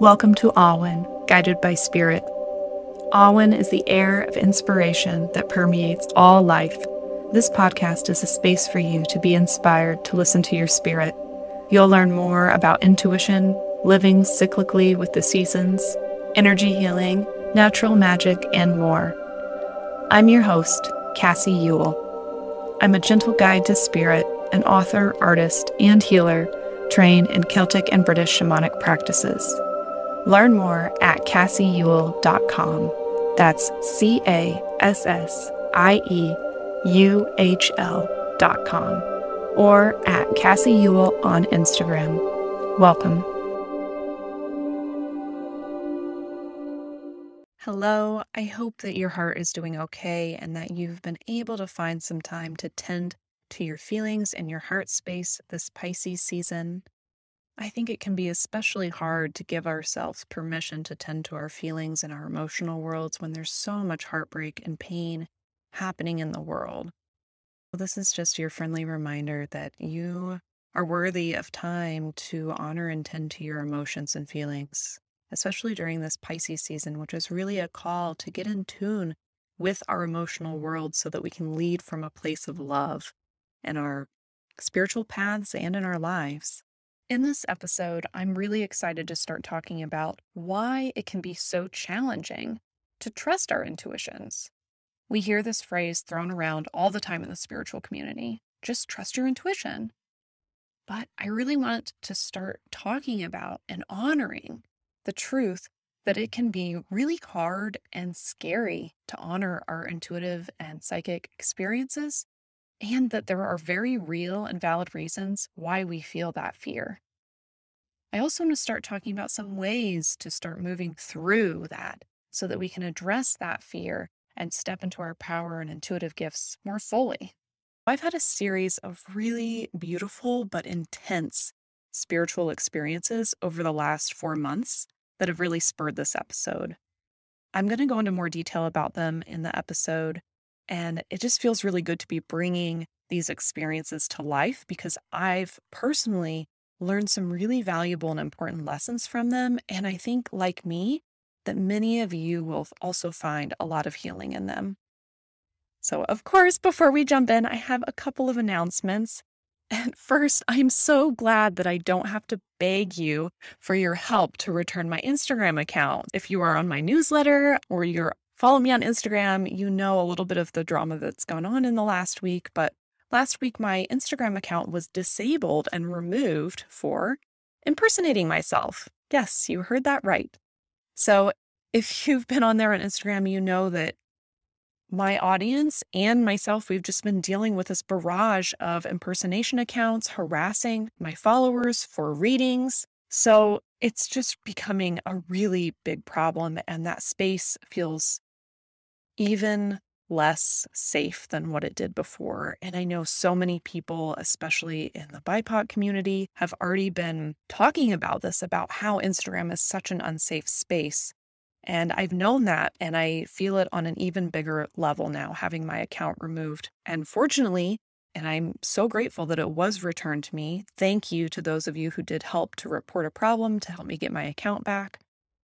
Welcome to Anuun, guided by spirit. Anuun is the air of inspiration that permeates all life. This podcast is a space for you to be inspired to listen to your spirit. You'll learn more about intuition, living cyclically with the seasons, energy healing, natural magic, and more. I'm your host, Cassie Uhl. I'm a gentle guide to spirit, an author, artist, and healer, trained in Celtic and British shamanic practices. Learn more at cassieuhl.com. That's CASSIEUHL.com. Or at Cassie Uhl on Instagram. Welcome. Hello, I hope that your heart is doing okay and that you've been able to find some time to tend to your feelings and your heart space this Pisces season. I think it can be especially hard to give ourselves permission to tend to our feelings and our emotional worlds when there's so much heartbreak and pain happening in the world. Well, this is just your friendly reminder that you are worthy of time to honor and tend to your emotions and feelings, especially during this Pisces season, which is really a call to get in tune with our emotional world so that we can lead from a place of love in our spiritual paths and in our lives. In this episode, I'm really excited to start talking about why it can be so challenging to trust our intuitions. We hear this phrase thrown around all the time in the spiritual community, just trust your intuition. But I really want to start talking about and honoring the truth that it can be really hard and scary to honor our intuitive and psychic experiences, and that there are very real and valid reasons why we feel that fear. I also want to start talking about some ways to start moving through that so that we can address that fear and step into our power and intuitive gifts more fully. I've had a series of really beautiful but intense spiritual experiences over the last 4 months that have really spurred this episode. I'm going to go into more detail about them in the episode, and it just feels really good to be bringing these experiences to life because I've personally learned some really valuable and important lessons from them. And I think, like me, that many of you will also find a lot of healing in them. So, of course, before we jump in, I have a couple of announcements. And first, I'm so glad that I don't have to beg you for your help to return my Instagram account. If you are on my newsletter or you're follow me on Instagram, you know a little bit of the drama that's gone on in the last week, but last week my Instagram account was disabled and removed for impersonating myself. Yes, you heard that right. So if you've been on there on Instagram, you know that my audience and myself, we've just been dealing with this barrage of impersonation accounts harassing my followers for readings. So it's just becoming a really big problem, and that space feels even less safe than what it did before. And I know so many people, especially in the BIPOC community, have already been talking about this, about how Instagram is such an unsafe space. And I've known that, and I feel it on an even bigger level now, having my account removed. And fortunately, and I'm so grateful that it was returned to me. Thank you to those of you who did help to report a problem to help me get my account back.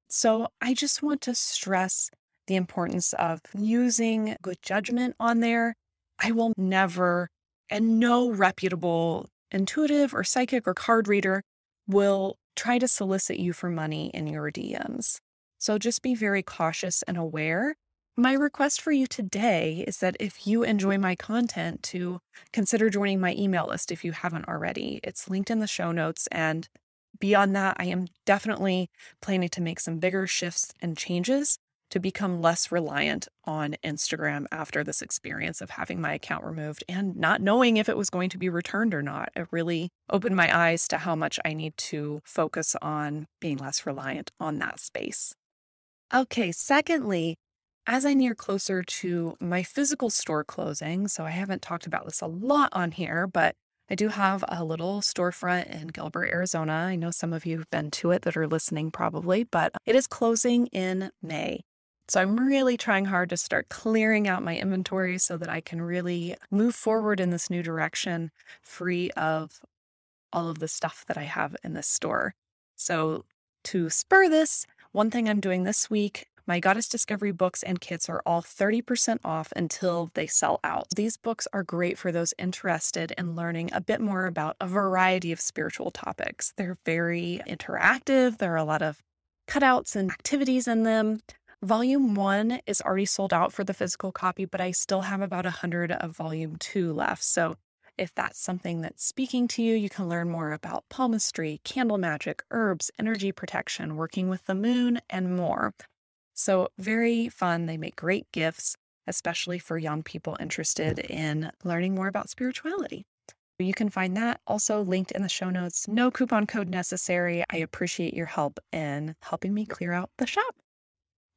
So I just want to stress the importance of using good judgment on there. I will never, and no reputable intuitive or psychic or card reader will try to solicit you for money in your DMs. So just be very cautious and aware. My request for you today is that if you enjoy my content, to consider joining my email list if you haven't already. It's linked in the show notes. And beyond that, I am definitely planning to make some bigger shifts and changes to become less reliant on Instagram after this experience of having my account removed and not knowing if it was going to be returned or not. It really opened my eyes to how much I need to focus on being less reliant on that space. Okay, secondly, as I near closer to my physical store closing, so I haven't talked about this a lot on here, but I do have a little storefront in Gilbert, Arizona. I know some of you have been to it that are listening probably, but it is closing in May. So I'm really trying hard to start clearing out my inventory so that I can really move forward in this new direction free of all of the stuff that I have in this store. So To spur this, one thing I'm doing this week, my Goddess Discovery books and kits are all 30% off until they sell out. These books are great for those interested in learning a bit more about a variety of spiritual topics. They're very interactive. There are a lot of cutouts and activities in them. Volume 1 is already sold out for the physical copy, but I still have about 100 of Volume 2 left. So if that's something that's speaking to you, you can learn more about palmistry, candle magic, herbs, energy protection, working with the moon, and more. So very fun. They make great gifts, especially for young people interested in learning more about spirituality. You can find that also linked in the show notes. No coupon code necessary. I appreciate your help in helping me clear out the shop.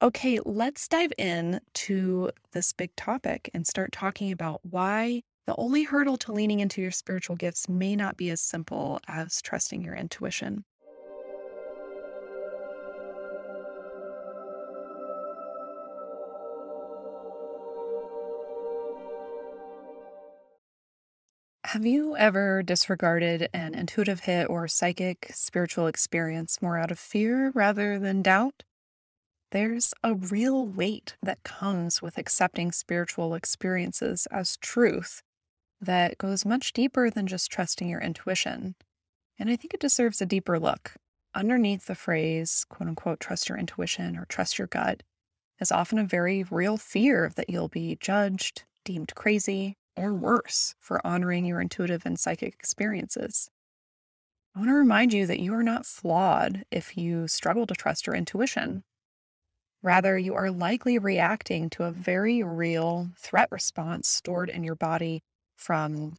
Okay, let's dive in to this big topic and start talking about why the only hurdle to leaning into your spiritual gifts may not be as simple as trusting your intuition. Have you ever disregarded an intuitive hit or psychic spiritual experience more out of fear rather than doubt? There's a real weight that comes with accepting spiritual experiences as truth that goes much deeper than just trusting your intuition. And I think it deserves a deeper look. Underneath the phrase, quote unquote, trust your intuition or trust your gut is often a very real fear that you'll be judged, deemed crazy, or worse, for honoring your intuitive and psychic experiences. I want to remind you that you are not flawed if you struggle to trust your intuition. Rather, you are likely reacting to a very real threat response stored in your body from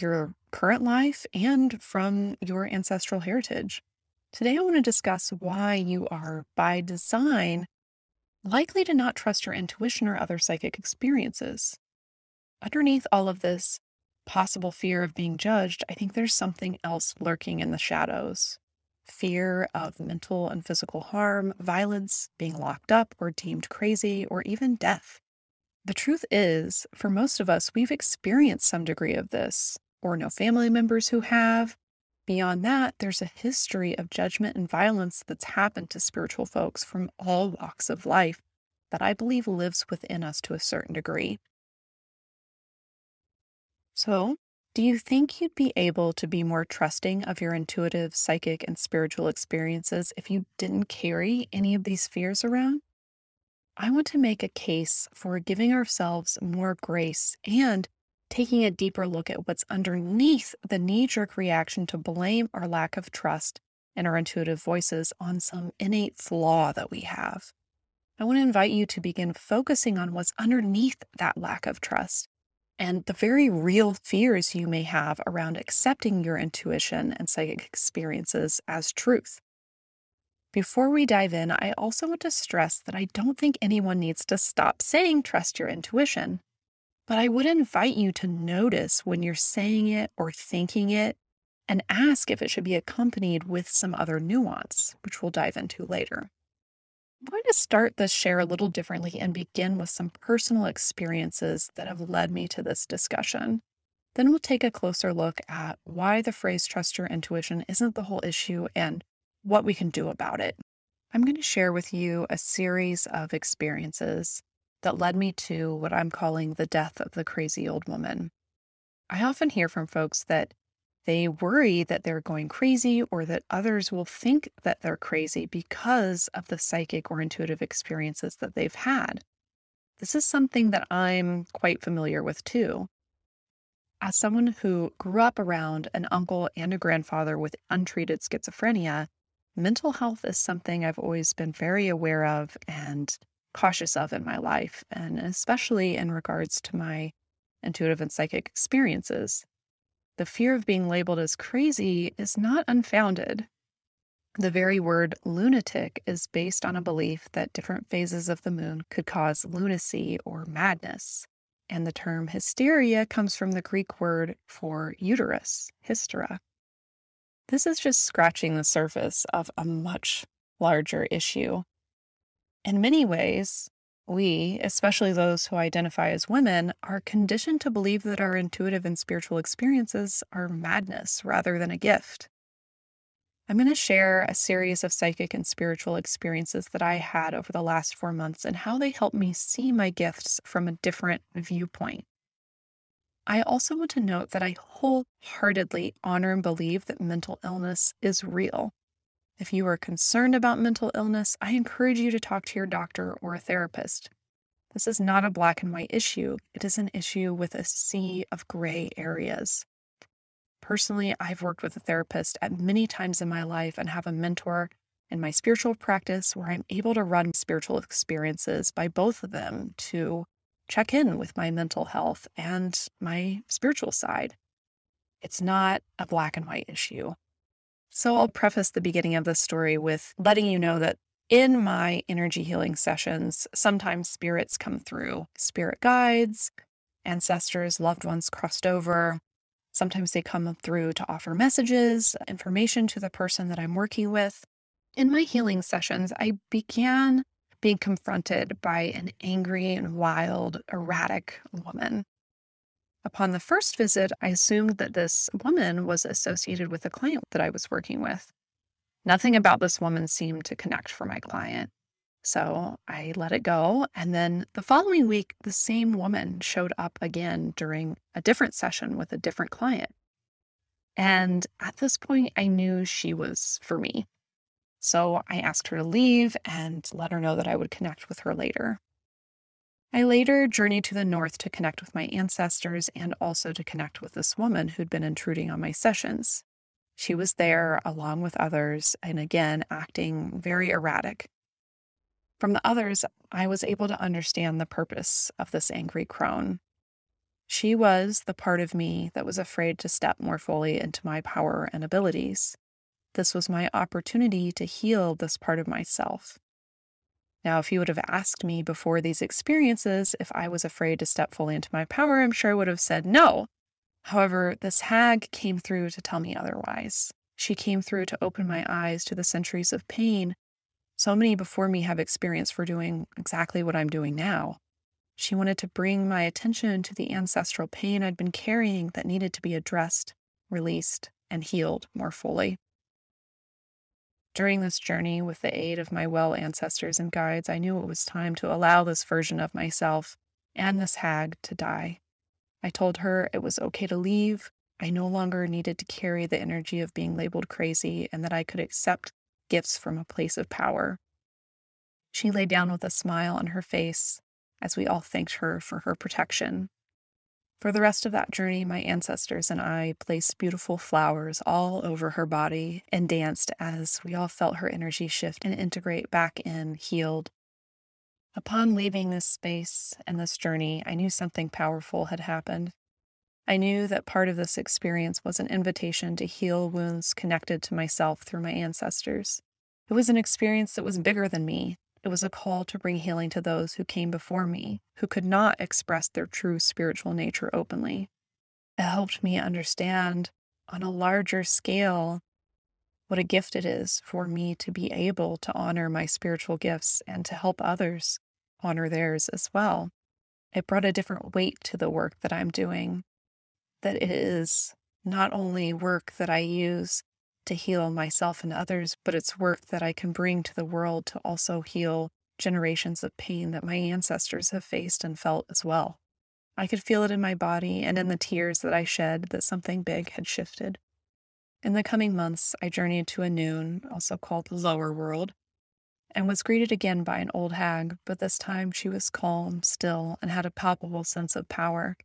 your current life and from your ancestral heritage. Today, I want to discuss why you are, by design, likely to not trust your intuition or other psychic experiences. Underneath all of this possible fear of being judged, I think there's something else lurking in the shadows. Fear of mental and physical harm, violence, being locked up or deemed crazy, or even death. The truth is, for most of us, we've experienced some degree of this, or know family members who have. Beyond that, there's a history of judgment and violence that's happened to spiritual folks from all walks of life that I believe lives within us to a certain degree. So, do you think you'd be able to be more trusting of your intuitive, psychic, and spiritual experiences if you didn't carry any of these fears around? I want to make a case for giving ourselves more grace and taking a deeper look at what's underneath the knee-jerk reaction to blame our lack of trust in our intuitive voices on some innate flaw that we have. I want to invite you to begin focusing on what's underneath that lack of trust and the very real fears you may have around accepting your intuition and psychic experiences as truth. Before we dive in, I also want to stress that I don't think anyone needs to stop saying trust your intuition, but I would invite you to notice when you're saying it or thinking it and ask if it should be accompanied with some other nuance, which we'll dive into later. I'm going to start this share a little differently and begin with some personal experiences that have led me to this discussion. Then we'll take a closer look at why the phrase trust your intuition isn't the whole issue and what we can do about it. I'm going to share with you a series of experiences that led me to what I'm calling the death of the crazy old woman. I often hear from folks that they worry that they're going crazy or that others will think that they're crazy because of the psychic or intuitive experiences that they've had. This is something that I'm quite familiar with too. As someone who grew up around an uncle and a grandfather with untreated schizophrenia, mental health is something I've always been very aware of and cautious of in my life, and especially in regards to my intuitive and psychic experiences. The fear of being labeled as crazy is not unfounded. The very word lunatic is based on a belief that different phases of the moon could cause lunacy or madness. And the term hysteria comes from the Greek word for uterus, hystera. This is just scratching the surface of a much larger issue. In many ways, we, especially those who identify as women, are conditioned to believe that our intuitive and spiritual experiences are madness rather than a gift. I'm going to share a series of psychic and spiritual experiences that I had over the last 4 months and how they helped me see my gifts from a different viewpoint. I also want to note that I wholeheartedly honor and believe that mental illness is real. If you are concerned about mental illness, I encourage you to talk to your doctor or a therapist. This is not a black and white issue. It is an issue with a sea of gray areas. Personally, I've worked with a therapist at many times in my life and have a mentor in my spiritual practice where I'm able to run spiritual experiences by both of them to check in with my mental health and my spiritual side. It's not a black and white issue. So I'll preface the beginning of this story with letting you know that in my energy healing sessions, sometimes spirits come through, spirit guides, ancestors, loved ones crossed over. Sometimes they come through to offer messages, information to the person that I'm working with. In my healing sessions, I began being confronted by an angry and wild, erratic woman. Upon the first visit, I assumed that this woman was associated with a client that I was working with. Nothing about this woman seemed to connect for my client, so I let it go. And then the following week, the same woman showed up again during a different session with a different client. And at this point, I knew she was for me. So I asked her to leave and let her know that I would connect with her later. I later journeyed to the north to connect with my ancestors and also to connect with this woman who'd been intruding on my sessions. She was there along with others and again acting very erratic. From the others, I was able to understand the purpose of this angry crone. She was the part of me that was afraid to step more fully into my power and abilities. This was my opportunity to heal this part of myself. Now, if you would have asked me before these experiences if I was afraid to step fully into my power, I'm sure I would have said no. However, this hag came through to tell me otherwise. She came through to open my eyes to the centuries of pain so many before me have experienced for doing exactly what I'm doing now. She wanted to bring my attention to the ancestral pain I'd been carrying that needed to be addressed, released, and healed more fully. During this journey, with the aid of my well ancestors and guides, I knew it was time to allow this version of myself and this hag to die. I told her it was okay to leave. I no longer needed to carry the energy of being labeled crazy and that I could accept gifts from a place of power. She lay down with a smile on her face as we all thanked her for her protection. For the rest of that journey, my ancestors and I placed beautiful flowers all over her body and danced as we all felt her energy shift and integrate back in, healed. Upon leaving this space and this journey, I knew something powerful had happened. I knew that part of this experience was an invitation to heal wounds connected to myself through my ancestors. It was an experience that was bigger than me. It was a call to bring healing to those who came before me, who could not express their true spiritual nature openly. It helped me understand, on a larger scale, what a gift it is for me to be able to honor my spiritual gifts and to help others honor theirs as well. It brought a different weight to the work that I'm doing, that it is not only work that I use to heal myself and others, but it's work that I can bring to the world to also heal generations of pain that my ancestors have faced and felt as well. I could feel it in my body and in the tears that I shed that something big had shifted. In the coming months, I journeyed to Anuun, also called the Lower World, and was greeted again by an old hag, but this time she was calm, still, and had a palpable sense of power.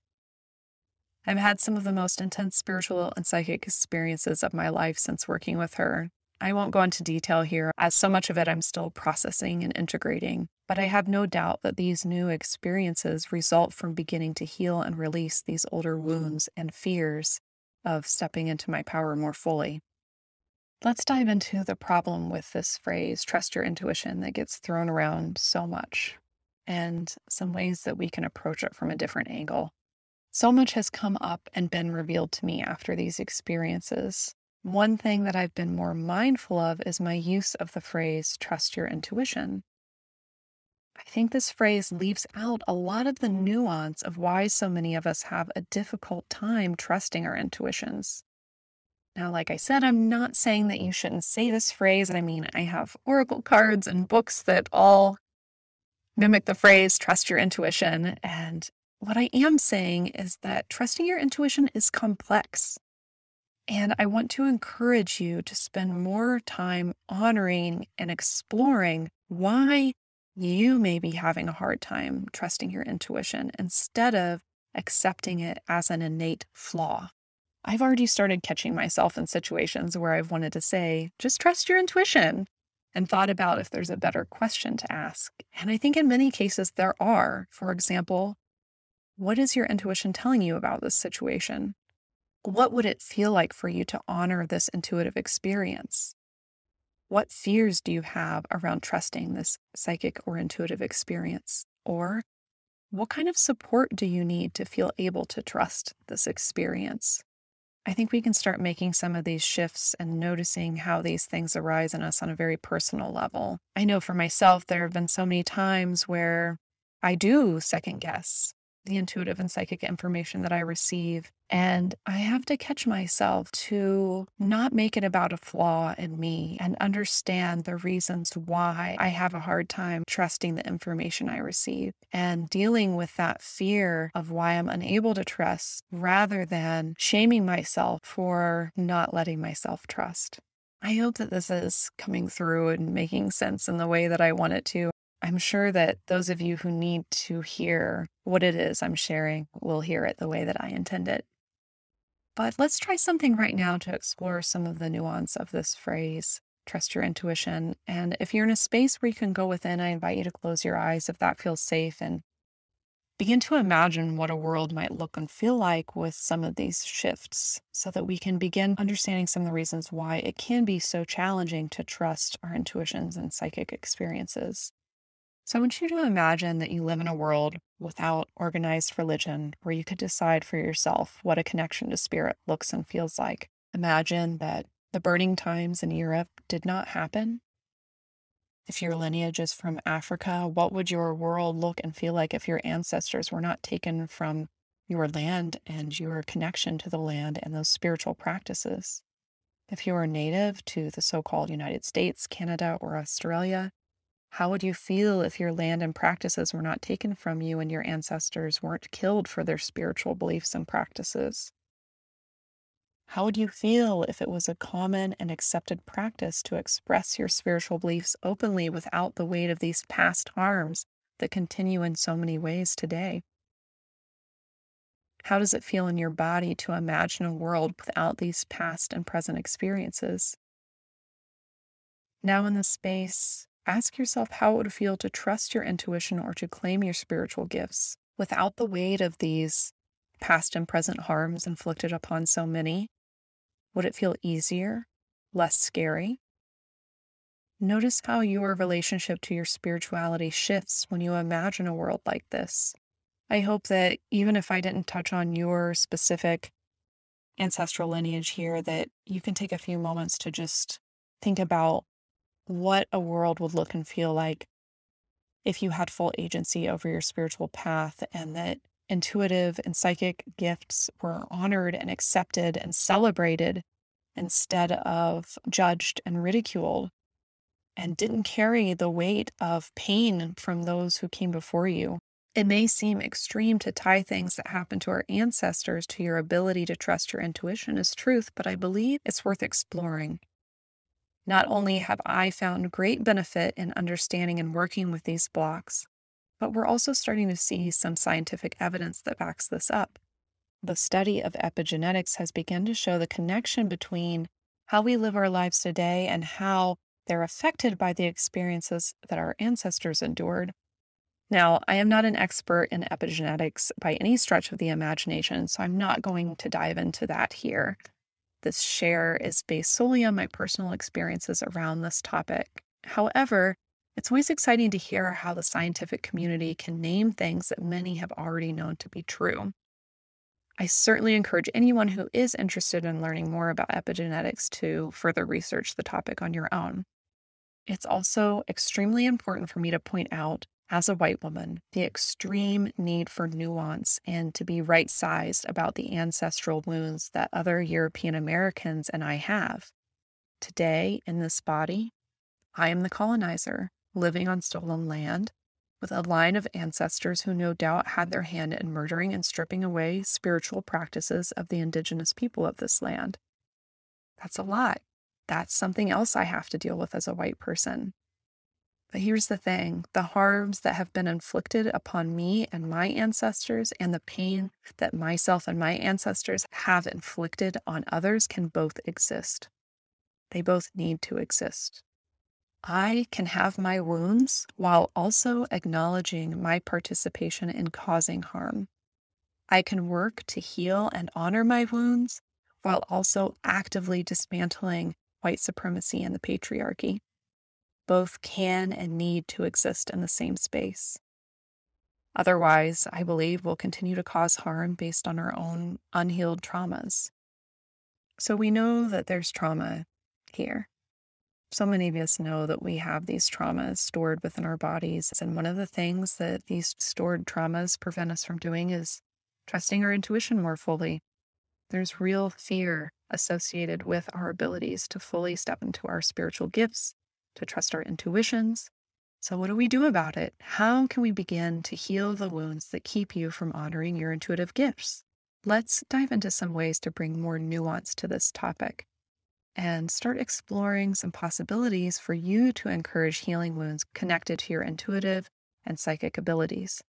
I've had some of the most intense spiritual and psychic experiences of my life since working with her. I won't go into detail here, as so much of it I'm still processing and integrating, but I have no doubt that these new experiences result from beginning to heal and release these older wounds and fears of stepping into my power more fully. Let's dive into the problem with this phrase, trust your intuition, that gets thrown around so much, and some ways that we can approach it from a different angle. So much has come up and been revealed to me after these experiences. One thing that I've been more mindful of is my use of the phrase, trust your intuition. I think this phrase leaves out a lot of the nuance of why so many of us have a difficult time trusting our intuitions. Now, like I said, I'm not saying that you shouldn't say this phrase. I mean, I have oracle cards and books that all mimic the phrase, trust your intuition. And what I am saying is that trusting your intuition is complex. And I want to encourage you to spend more time honoring and exploring why you may be having a hard time trusting your intuition instead of accepting it as an innate flaw. I've already started catching myself in situations where I've wanted to say, just trust your intuition, and thought about if there's a better question to ask. And I think in many cases there are. For example, what is your intuition telling you about this situation? What would it feel like for you to honor this intuitive experience? What fears do you have around trusting this psychic or intuitive experience? Or what kind of support do you need to feel able to trust this experience? I think we can start making some of these shifts and noticing how these things arise in us on a very personal level. I know for myself, there have been so many times where I do second guess the intuitive and psychic information that I receive. And I have to catch myself to not make it about a flaw in me and understand the reasons why I have a hard time trusting the information I receive and dealing with that fear of why I'm unable to trust rather than shaming myself for not letting myself trust. I hope that this is coming through and making sense in the way that I want it to. I'm sure that those of you who need to hear what it is I'm sharing will hear it the way that I intend it. But let's try something right now to explore some of the nuance of this phrase, trust your intuition. And if you're in a space where you can go within, I invite you to close your eyes if that feels safe and begin to imagine what a world might look and feel like with some of these shifts so that we can begin understanding some of the reasons why it can be so challenging to trust our intuitions and psychic experiences. So I want you to imagine that you live in a world without organized religion where you could decide for yourself what a connection to spirit looks and feels like. Imagine that the burning times in Europe did not happen. If your lineage is from Africa, what would your world look and feel like if your ancestors were not taken from your land and your connection to the land and those spiritual practices? If you are native to the so-called United States, Canada, or Australia, how would you feel if your land and practices were not taken from you and your ancestors weren't killed for their spiritual beliefs and practices? How would you feel if it was a common and accepted practice to express your spiritual beliefs openly without the weight of these past harms that continue in so many ways today? How does it feel in your body to imagine a world without these past and present experiences? Now in this space, ask yourself how it would feel to trust your intuition or to claim your spiritual gifts without the weight of these past and present harms inflicted upon so many. Would it feel easier, less scary? Notice how your relationship to your spirituality shifts when you imagine a world like this. I hope that even if I didn't touch on your specific ancestral lineage here, that you can take a few moments to just think about what a world would look and feel like if you had full agency over your spiritual path and that intuitive and psychic gifts were honored and accepted and celebrated instead of judged and ridiculed and didn't carry the weight of pain from those who came before you. It may seem extreme to tie things that happened to our ancestors to your ability to trust your intuition as truth, but I believe it's worth exploring. Not only have I found great benefit in understanding and working with these blocks, but we're also starting to see some scientific evidence that backs this up. The study of epigenetics has begun to show the connection between how we live our lives today and how they're affected by the experiences that our ancestors endured. Now, I am not an expert in epigenetics by any stretch of the imagination, so I'm not going to dive into that here. This share is based solely on my personal experiences around this topic. However, it's always exciting to hear how the scientific community can name things that many have already known to be true. I certainly encourage anyone who is interested in learning more about epigenetics to further research the topic on your own. It's also extremely important for me to point out as a white woman, the extreme need for nuance and to be right-sized about the ancestral wounds that other European Americans and I have. Today, in this body, I am the colonizer, living on stolen land, with a line of ancestors who no doubt had their hand in murdering and stripping away spiritual practices of the indigenous people of this land. That's a lot. That's something else I have to deal with as a white person. But here's the thing, the harms that have been inflicted upon me and my ancestors and the pain that myself and my ancestors have inflicted on others can both exist. They both need to exist. I can have my wounds while also acknowledging my participation in causing harm. I can work to heal and honor my wounds while also actively dismantling white supremacy and the patriarchy. Both can and need to exist in the same space. Otherwise, I believe we'll continue to cause harm based on our own unhealed traumas. So we know that there's trauma here. So many of us know that we have these traumas stored within our bodies. And one of the things that these stored traumas prevent us from doing is trusting our intuition more fully. There's real fear associated with our abilities to fully step into our spiritual gifts, to trust our intuitions. So what do we do about it? How can we begin to heal the wounds that keep you from honoring your intuitive gifts? Let's dive into some ways to bring more nuance to this topic and start exploring some possibilities for you to encourage healing wounds connected to your intuitive and psychic abilities.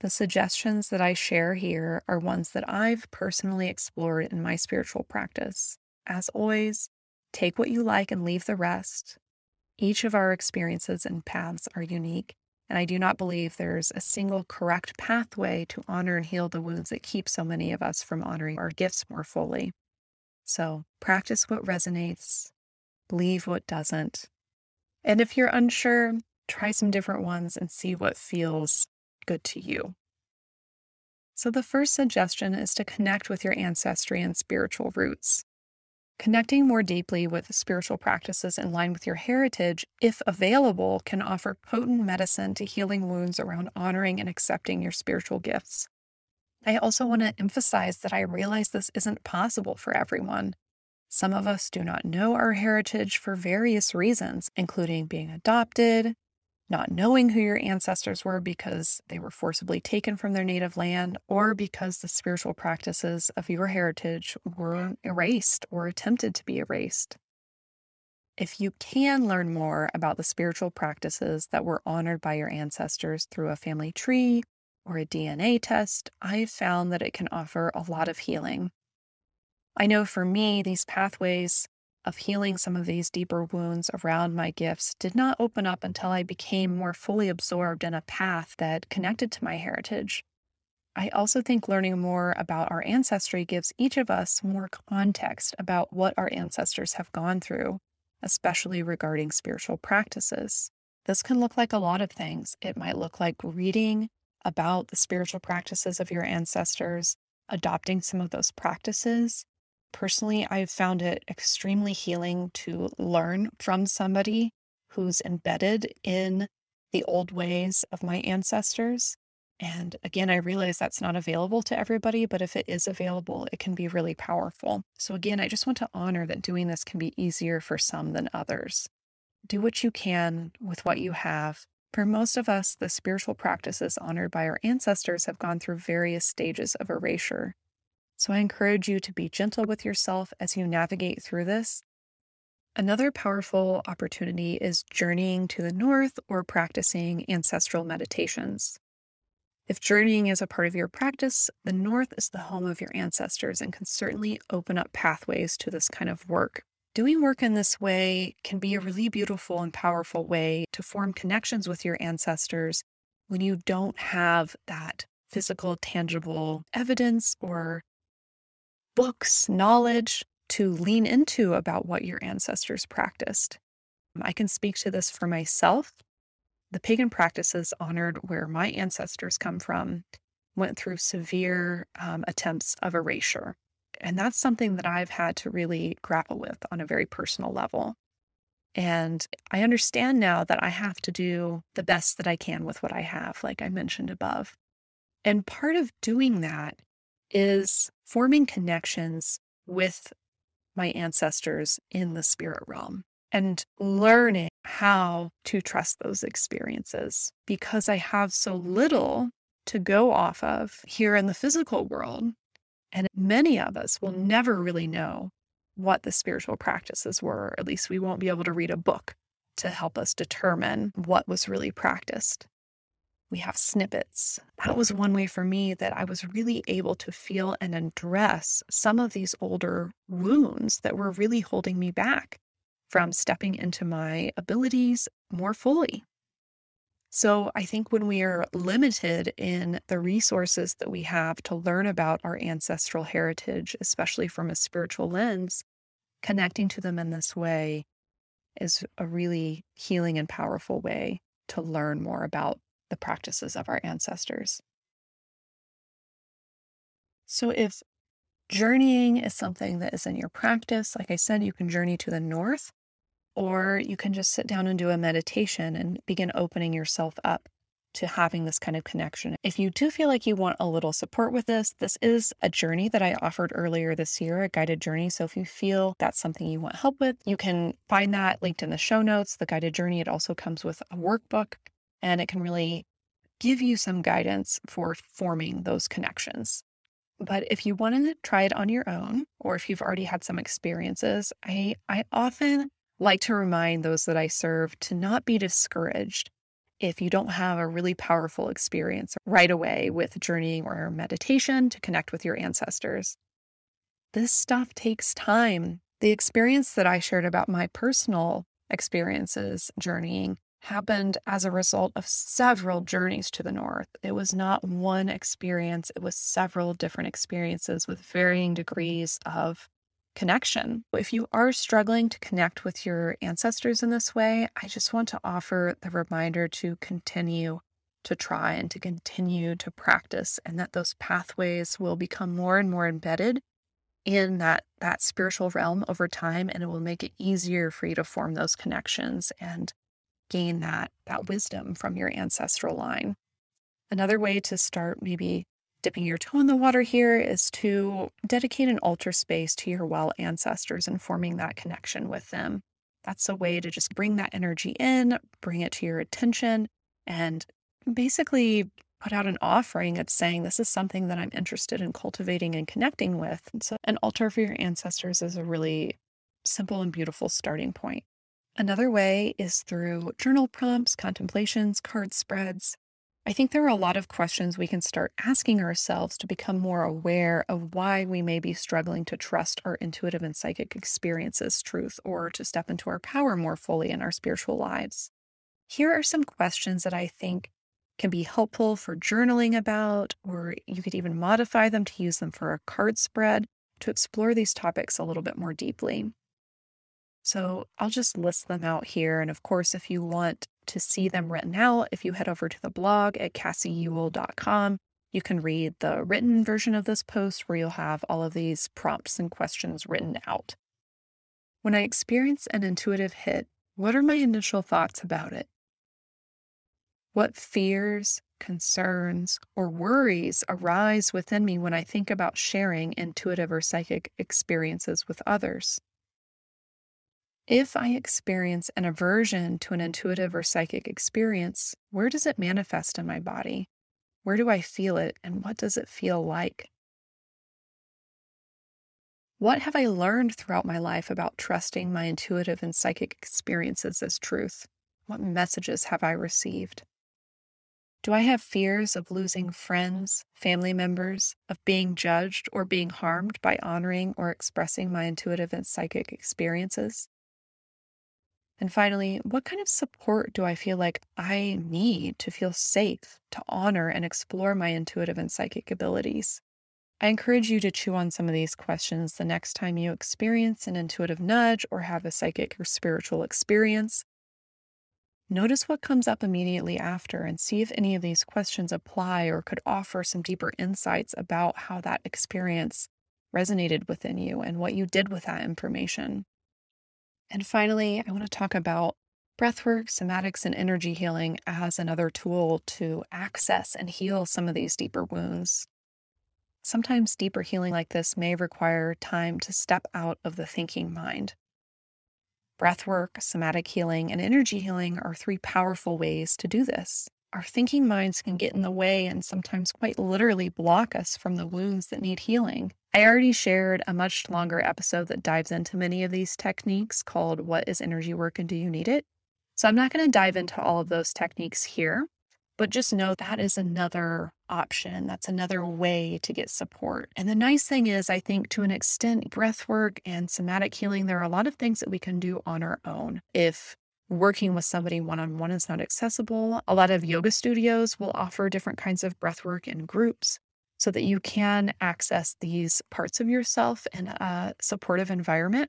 The suggestions that I share here are ones that I've personally explored in my spiritual practice. As always, take what you like and leave the rest. Each of our experiences and paths are unique, and I do not believe there's a single correct pathway to honor and heal the wounds that keep so many of us from honoring our gifts more fully. So practice what resonates, leave what doesn't. And if you're unsure, try some different ones and see what feels good to you. So the first suggestion is to connect with your ancestry and spiritual roots. Connecting more deeply with spiritual practices in line with your heritage, if available, can offer potent medicine to healing wounds around honoring and accepting your spiritual gifts. I also want to emphasize that I realize this isn't possible for everyone. Some of us do not know our heritage for various reasons, including being adopted, not knowing who your ancestors were because they were forcibly taken from their native land, or because the spiritual practices of your heritage were erased or attempted to be erased. If you can learn more about the spiritual practices that were honored by your ancestors through a family tree or a DNA test, I've found that it can offer a lot of healing. I know for me, these pathways of healing some of these deeper wounds around my gifts did not open up until I became more fully absorbed in a path that connected to my heritage. I also think learning more about our ancestry gives each of us more context about what our ancestors have gone through, especially regarding spiritual practices. This can look like a lot of things. It might look like reading about the spiritual practices of your ancestors, adopting some of those practices. Personally, I've found it extremely healing to learn from somebody who's embedded in the old ways of my ancestors. And again, I realize that's not available to everybody, but if it is available, it can be really powerful. So again, I just want to honor that doing this can be easier for some than others. Do what you can with what you have. For most of us, the spiritual practices honored by our ancestors have gone through various stages of erasure. So I encourage you to be gentle with yourself as you navigate through this. Another powerful opportunity is journeying to the north or practicing ancestral meditations. If journeying is a part of your practice, the north is the home of your ancestors and can certainly open up pathways to this kind of work. Doing work in this way can be a really beautiful and powerful way to form connections with your ancestors when you don't have that physical, tangible evidence or books, knowledge to lean into about what your ancestors practiced. I can speak to this for myself. The pagan practices honored where my ancestors come from went through severe attempts of erasure. And that's something that I've had to really grapple with on a very personal level. And I understand now that I have to do the best that I can with what I have, like I mentioned above. And part of doing that is forming connections with my ancestors in the spirit realm and learning how to trust those experiences, because I have so little to go off of here in the physical world. And many of us will never really know what the spiritual practices were, or at least we won't be able to read a book to help us determine what was really practiced. We have snippets. That was one way for me that I was really able to feel and address some of these older wounds that were really holding me back from stepping into my abilities more fully. So I think when we are limited in the resources that we have to learn about our ancestral heritage, especially from a spiritual lens, connecting to them in this way is a really healing and powerful way to learn more about the practices of our ancestors. So if journeying is something that is in your practice, like I said, you can journey to the north, or you can just sit down and do a meditation and begin opening yourself up to having this kind of connection. If you do feel like you want a little support with this, this is a journey that I offered earlier this year, a guided journey. So if you feel that's something you want help with, you can find that linked in the show notes, the guided journey. It also comes with a workbook, and it can really give you some guidance for forming those connections. But if you want to try it on your own, or if you've already had some experiences, I often like to remind those that I serve to not be discouraged if you don't have a really powerful experience right away with journeying or meditation to connect with your ancestors. This stuff takes time. The experience that I shared about my personal experiences journeying happened as a result of several journeys to the north. It was not one experience. It was several different experiences with varying degrees of connection. If you are struggling to connect with your ancestors in this way, I just want to offer the reminder to continue to try and to continue to practice, and that those pathways will become more and more embedded in that spiritual realm over time, and it will make it easier for you to form those connections and gain that wisdom from your ancestral line. Another way to start maybe dipping your toe in the water here is to dedicate an altar space to your well ancestors and forming that connection with them. That's a way to just bring that energy in, bring it to your attention, and basically put out an offering of saying, this is something that I'm interested in cultivating and connecting with. And so an altar for your ancestors is a really simple and beautiful starting point. Another way is through journal prompts, contemplations, card spreads. I think there are a lot of questions we can start asking ourselves to become more aware of why we may be struggling to trust our intuitive and psychic experiences, truth, or to step into our power more fully in our spiritual lives. Here are some questions that I think can be helpful for journaling about, or you could even modify them to use them for a card spread to explore these topics a little bit more deeply. So I'll just list them out here. And of course, if you want to see them written out, if you head over to the blog at cassieuhl.com, you can read the written version of this post where you'll have all of these prompts and questions written out. When I experience an intuitive hit, what are my initial thoughts about it? What fears, concerns, or worries arise within me when I think about sharing intuitive or psychic experiences with others? If I experience an aversion to an intuitive or psychic experience, where does it manifest in my body? Where do I feel it, and what does it feel like? What have I learned throughout my life about trusting my intuitive and psychic experiences as truth? What messages have I received? Do I have fears of losing friends, family members, of being judged or being harmed by honoring or expressing my intuitive and psychic experiences? And finally, what kind of support do I feel like I need to feel safe to honor and explore my intuitive and psychic abilities? I encourage you to chew on some of these questions the next time you experience an intuitive nudge or have a psychic or spiritual experience. Notice what comes up immediately after and see if any of these questions apply or could offer some deeper insights about how that experience resonated within you and what you did with that information. And finally, I want to talk about breathwork, somatics, and energy healing as another tool to access and heal some of these deeper wounds. Sometimes deeper healing like this may require time to step out of the thinking mind. Breathwork, somatic healing, and energy healing are three powerful ways to do this. Our thinking minds can get in the way and sometimes quite literally block us from the wounds that need healing. I already shared a much longer episode that dives into many of these techniques called What is Energy Work and Do You Need It? So I'm not going to dive into all of those techniques here, but just know that is another option. That's another way to get support. And the nice thing is, I think to an extent, breath work and somatic healing, there are a lot of things that we can do on our own. If working with somebody one-on-one is not accessible, a lot of yoga studios will offer different kinds of breath work in groups so that you can access these parts of yourself in a supportive environment.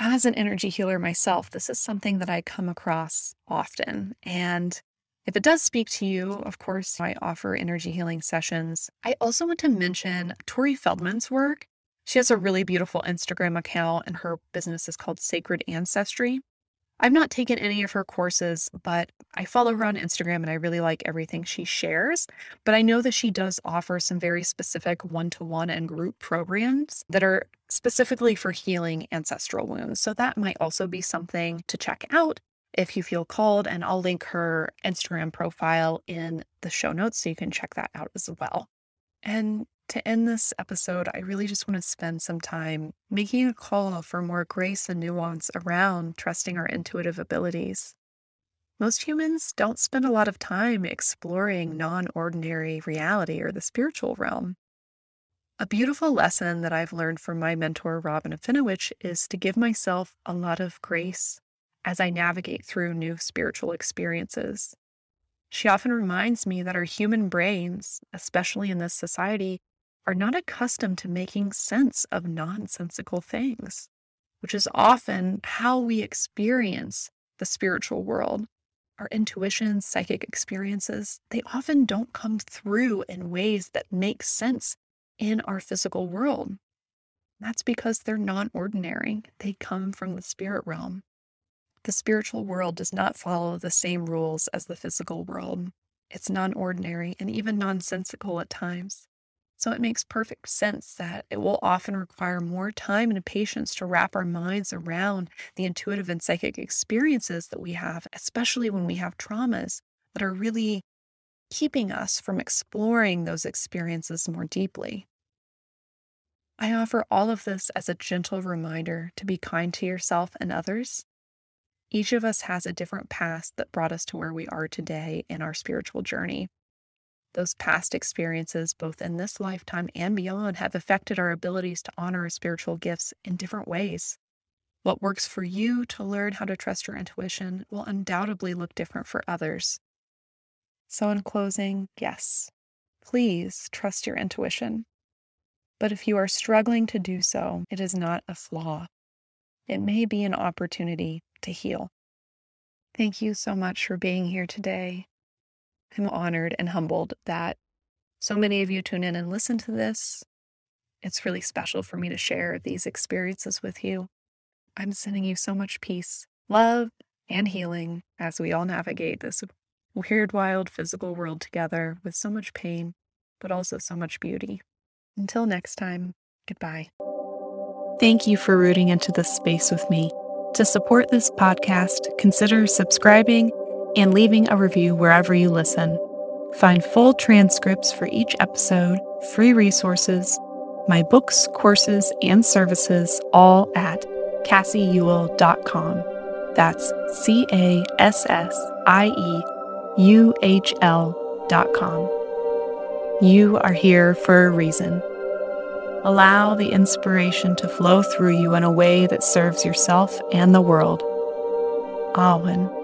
As an energy healer myself, this is something that I come across often. And if it does speak to you, of course, I offer energy healing sessions. I also want to mention Tori Feldman's work. She has a really beautiful Instagram account and her business is called Sacred Ancestry. I've not taken any of her courses, but I follow her on Instagram and I really like everything she shares. But I know that she does offer some very specific one-to-one and group programs that are specifically for healing ancestral wounds. So that might also be something to check out if you feel called, and I'll link her Instagram profile in the show notes so you can check that out as well. And to end this episode, I really just want to spend some time making a call for more grace and nuance around trusting our intuitive abilities. Most humans don't spend a lot of time exploring non-ordinary reality or the spiritual realm. A beautiful lesson that I've learned from my mentor, Robin Afinowich, is to give myself a lot of grace as I navigate through new spiritual experiences. She often reminds me that our human brains, especially in this society, are not accustomed to making sense of nonsensical things, which is often how we experience the spiritual world. Our intuitions, psychic experiences, they often don't come through in ways that make sense in our physical world. That's because they're non-ordinary. They come from the spirit realm. The spiritual world does not follow the same rules as the physical world. It's non-ordinary and even nonsensical at times. So it makes perfect sense that it will often require more time and patience to wrap our minds around the intuitive and psychic experiences that we have, especially when we have traumas that are really keeping us from exploring those experiences more deeply. I offer all of this as a gentle reminder to be kind to yourself and others. Each of us has a different past that brought us to where we are today in our spiritual journey. Those past experiences, both in this lifetime and beyond, have affected our abilities to honor our spiritual gifts in different ways. What works for you to learn how to trust your intuition will undoubtedly look different for others. So in closing, yes, please trust your intuition. But if you are struggling to do so, it is not a flaw. It may be an opportunity to heal. Thank you so much for being here today. I'm honored and humbled that so many of you tune in and listen to this. It's really special for me to share these experiences with you. I'm sending you so much peace, love, and healing as we all navigate this weird, wild physical world together with so much pain, but also so much beauty. Until next time, goodbye. Thank you for rooting into this space with me. To support this podcast, consider subscribing and leaving a review wherever you listen. Find full transcripts for each episode, free resources, my books, courses, and services, all at cassieuhl.com. That's CASSIEUHL.com. You are here for a reason. Allow the inspiration to flow through you in a way that serves yourself and the world. Anuun.